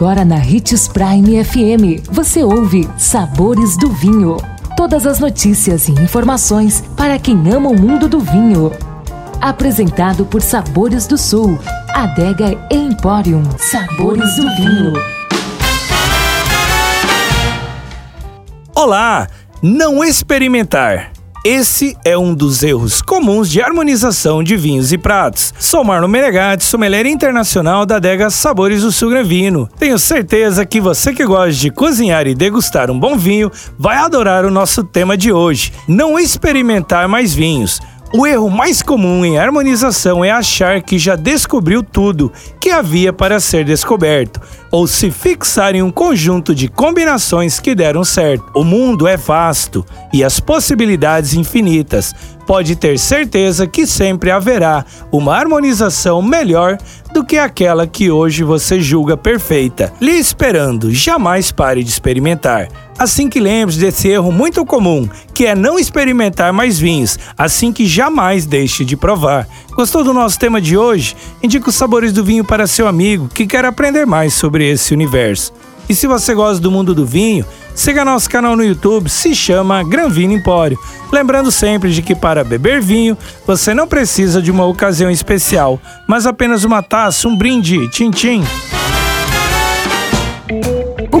agora na Hits Prime FM. Você ouve Sabores do Vinho. Todas as notícias e informações para quem ama o mundo do vinho. Apresentado por Sabores do Sul. Adega Emporium. Sabores do Vinho. Olá! Não experimentar. Esse é um dos erros comuns de harmonização de vinhos e pratos. Sou Marlon Meregatti, sommelier internacional da adega Sabores do Sul Gran Vino. Tenho certeza que você que gosta de cozinhar e degustar um bom vinho vai adorar o nosso tema de hoje. Não experimentar mais vinhos. O erro mais comum em harmonização é achar que já descobriu tudo que havia para ser descoberto, ou se fixar em um conjunto de combinações que deram certo. O mundo é vasto e as possibilidades infinitas. Pode ter certeza que sempre haverá uma harmonização melhor do que aquela que hoje você julga perfeita. Lhe esperando, jamais pare de experimentar. Assim que lembre desse erro muito comum, que é não experimentar mais vinhos, assim que jamais deixe de provar. Gostou do nosso tema de hoje? Indica os Sabores do Vinho para seu amigo que quer aprender mais sobre esse universo. E se você gosta do mundo do vinho, siga nosso canal no YouTube, se chama Gran Vino Empório. Lembrando sempre de que para beber vinho, você não precisa de uma ocasião especial, mas apenas uma taça, um brinde, tchim-tchim. O